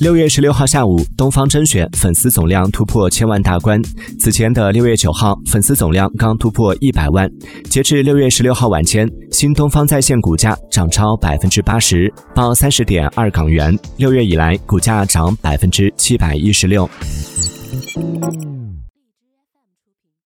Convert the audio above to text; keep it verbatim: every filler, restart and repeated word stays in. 六月十六号下午，东方甄选粉丝总量突破千万大关。此前的六月九号，粉丝总量刚突破一百万。截至六月十六号晚间，新东方在线股价涨超百分之八十，报三十点二港元。六月以来，股价涨百分之七百一十六。